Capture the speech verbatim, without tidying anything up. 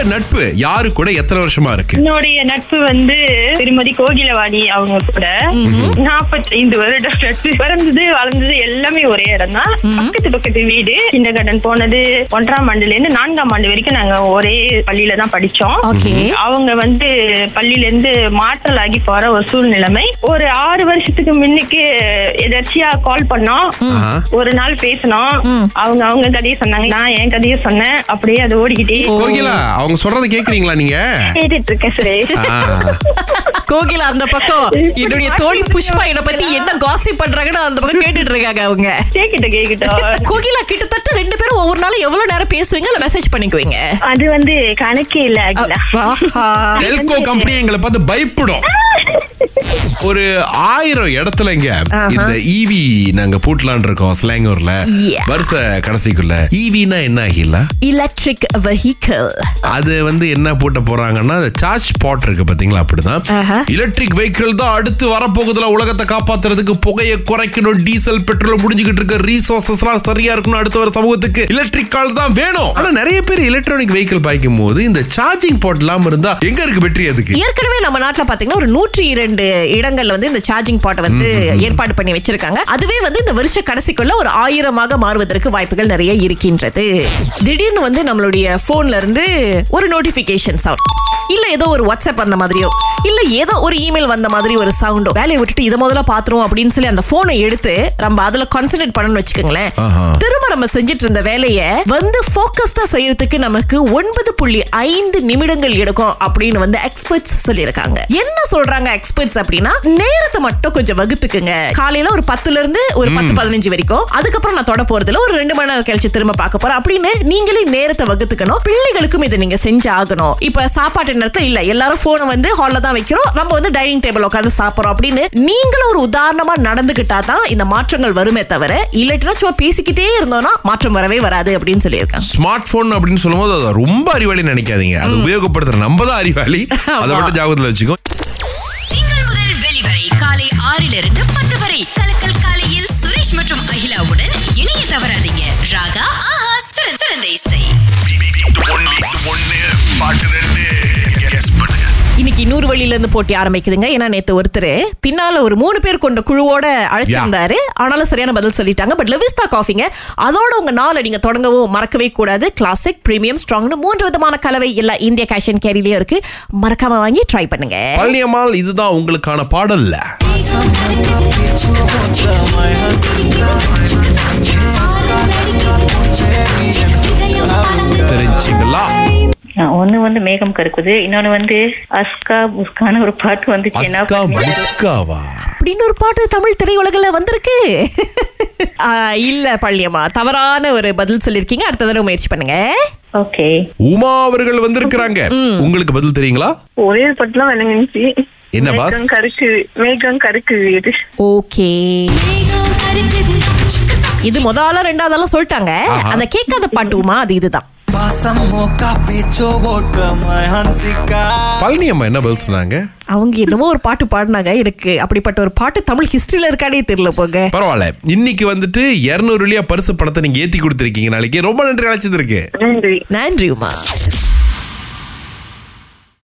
உங்க நட்பு யாரு கூட எத்தனை வருஷமா இருக்கு? என்னுடைய நட்பு வந்து திருமதி கோகிலவாணி அவங்க கூட நாற்பத்தைந்து வருடம் நட்பு. பிறந்தது வளர்ந்தது எல்லாமே ஒரே இடம் தான். பக்கத்து பக்கத்து வீடு. சின்னகடன் போனது ஒன்றாம் ஆண்டுல இருந்து நான்காம் ஆண்டு வரைக்கும் நாங்க ஒரே பள்ளியில தான் படிச்சோம். அவங்க வந்து பள்ளியில இருந்து மாற்றலாகி போற ஒரு சூழ்நிலைமை. ஒரு ஆறு வருஷத்துக்கு முன்னுக்கு எதர்ச்சியா கால் பண்ணோம். ஒரு நாள் பேசணும். அவங்க அவங்க கதையை சொன்னாங்க, நான் என் கதையை சொன்னேன். அப்படியே அது ஓடிக்கிட்டே. கோகிலா அவங்க சொல்றது கேக்குறீங்களா? நீங்க கேட்டுட்டு இருக்கேன் சார். கோகிலா அந்த பக்கம் என்னுடைய தோழி புஷ்பா என்ன பத்தி என்ன காசிப் பண்றாங்கன்னு அந்த பக்கம் கேட்டுட்டு இருக்காங்க அவங்க. கேக்கிட்ட கேக்கிட்டா கோகிலா கிட்டத்தட்ட ரெண்டு பேரும் ஒவ்வொரு நாள் எவ்வளவு நேரம் பேசுவீங்க இல்ல மெசேஜ் பண்ணிக்குவீங்க? அது வந்து கணக்கே இல்ல. எல்கோ கம்பெனி எங்களை பார்த்து பயப்படும். ஒரு ஆயிரம் இடத்துல இங்க இந்த ஈவி நாங்க போட்லான் இருக்கோம் ஸ்லாங்கூர்ல வருஷ கடைசிக்குள்ள. ஈவினா என்ன ஆகில? Electric vehicle. அது வந்து என்ன போட்ட போறாங்கன்னா சார்ஜ் பாட் இருக்கு பாத்தீங்களா? அப்படிதான் எலக்ட்ரிக் வெஹிக்கிள் தான் அடுத்து வரப்போகுதுல உலகத்தை காப்பாத்துறதுக்கு. புகையை குறைக்கணும், டீசல் பெட்ரோல் முடிஞ்சுக்கிட்டு இருக்க ரீசோர்சஸ் எல்லாம் சரியா இருக்கணும். அடுத்து வர சமூகத்துக்கு எலக்ட்ரிக் கால் தான் வேணும். ஆனா நிறைய பேர் எலக்ட்ரானிக் வெஹிக்கிள் பாய்க்கும் போது இந்த சார்ஜிங் பாட் இல்லாம இருந்தா எங்க இருக்கு பேட்டரி? அதுக்கு ஏற்கனவே நம்ம நாட்டுல பாத்தீங்கன்னா ஒரு நூற்றி இரண்டு இடங்கள்ல வந்து இந்த சார்ஜிங் பாட் வந்து ஏற்பாடு பண்ணி வச்சிருக்காங்க. அதுவே வந்து இந்த வருஷ கடைசிக்குள்ள ஒரு ஆயிரமாக மாறுவதற்கு வாய்ப்புகள் நிறைய இருக்கின்றது. திடீர்னு வந்து நம்மளுடைய போன்ல இருந்து ஒரு நோட்டிபிகேஷன் சவுண்ட் இல்ல ஏதோ ஒரு வாட்ஸ்அப் வந்த மாதிரியோ இல்ல ஏதோ ஒரு இமெயில் வந்த மாதிரி ஒரு சவுண்டோ, வேலையை விட்டுட்டு இதை முதல்ல பாத்துறோம் அப்படின்னு சொல்லி அந்த போனை எடுத்து நம்ம அதுல கான்சென்ட்ரேட் பண்ணணும்னு வச்சுக்கோங்களேன். திரும்ப நம்ம செஞ்சிட்டு இருந்த வேலையை வந்து ஃபோக்கஸ்டா செய்யறதுக்கு நமக்கு ஒன்பது புள்ளி ஐந்து நிமிடங்கள் எடுக்கும் அப்படின்னு வந்து எக்ஸ்பர்ட்ஸ் சொல்லியிருக்காங்க. என்ன சொல்றாங்க எக்ஸ்பர்ட்ஸ் அப்படின்னா, நேரத்தை மட்டும் கொஞ்சம் வகுத்துக்குங்க. காலையில ஒரு பத்துல இருந்து ஒரு பத்து பதினஞ்சு வரைக்கும், அதுக்கப்புறம் நான் தொட போறதுல ஒரு ரெண்டு மணி நேரம் கழிச்சு திரும்ப பார்க்க போறேன் அப்படின்னு நீங்களே நேரத்தை வகுத்துக்கணும். பிள்ளைகளுக்கும் இதை நீங்க செஞ்சு ஆகணும். இப்ப சாப்பாட்டு இல்ல எல்லாரும் போனை வந்து ஹால்ல தான் வைக்கிறோம், நம்ம வந்து டைனிங் டேபிள் உட்காந்து சாப்பிடுறோம் அப்படின்னு நீங்களும் ஒரு உதாரணமா நடந்துகிட்டா தான் இந்த மாற்றங்கள் வருமே தவிர இல்லட்டா சும்மா பேசிக்கிட்டே இருந்தோம்னா மாற்றம் வரவே வராது அப்படின்னு சொல்லியிருக்காங்க. ஸ்மார்ட் போன் அப்படின்னு சொல்லும்போது அது ரொம்ப அறிவாளி நினைக்காதீங்க. அது உபயோகப்படுத்துற நம்ம தான் அறிவாளி. அதை மட்டும் ஜாகத்துல வச்சுக்கோ. திங்கள் முதல் வெளிவரை காலை ஆறிலிருந்து பத்து வரை கலக்கல் காலையில் சுரேஷ் மற்றும் அகிலாவுடன் இணைய தவறாதீங்க. ராகா ஆஹா சிறந்த இசை இன்னைக்கு நூறு வழியில இருந்து போட்டி ஆரம்பிக்குதுங்க. ஏன்னா நேத்து ஒருத்தர் பின்னால ஒரு மூணு பேர் கொண்ட குழுவோட அழைச்சிருந்தாரு. ஆனாலும் சரியான பதில் சொல்லிட்டாங்க. பட் லெவிஸ்தா காஃபிங்க அதோட உங்க நாளை நீங்க தொடங்கவும் மறக்கவே கூடாது. கிளாசிக், பிரீமியம், ஸ்ட்ராங்னு மூன்று விதமான கலவை எல்லா இந்திய கேஷ் அண்ட் கேரியிலயும் இருக்கு. மறக்காம வாங்கி ட்ரை பண்ணுங்க. பழனியம்மாள் இதுதான் உங்களுக்கான பாடல்ல. தெரிஞ்சுங்களா? ஒன்னு வந்து மேகம் கருக்குது, இன்னொன்னு வந்து அஸ்கா முஸ்கான ஒரு பாட்டு வந்துச்சு அப்படின்னு ஒரு பாட்டு தமிழ் திரையுலகில் வந்திருக்கு. இல்ல பள்ளியம்மா தவறான ஒரு பதில் சொல்லிருக்கீங்க. அடுத்த தடவை முயற்சி பண்ணுங்க. ஓகே, உமா அவர்கள் வந்திருக்காங்க. உங்களுக்கு பதில் தெரியுங்களா? ஒரே பாட்டுலாம் விளங்குச்சு. என்ன பாஸ்? கருக்குது மேகம் கருக்குது. ஓகே, இது முதல்ல ரெண்டாவதெல்லாம் சொல்லிட்டாங்க. அந்த கேட்காத பாட்டுமா அது இதுதான். பழனியம்மா என்ன பதில் சொன்னாங்க? அவங்க என்னமோ ஒரு பாட்டு பாடினாங்க. எனக்கு அப்படிப்பட்ட ஒரு பாட்டு தமிழ் ஹிஸ்டரியில இருக்கானே தெரியல. போங்க, பரவாயில்ல. இன்னைக்கு வந்துட்டு இருநூறு ரூபாய் பரிசு பணத்தை நீங்க ஏத்தி கொடுத்திருக்கீங்க. நாளைக்கு ரொம்ப நன்றி அழைச்சது இருக்கு. நன்றி. நன்றிமா.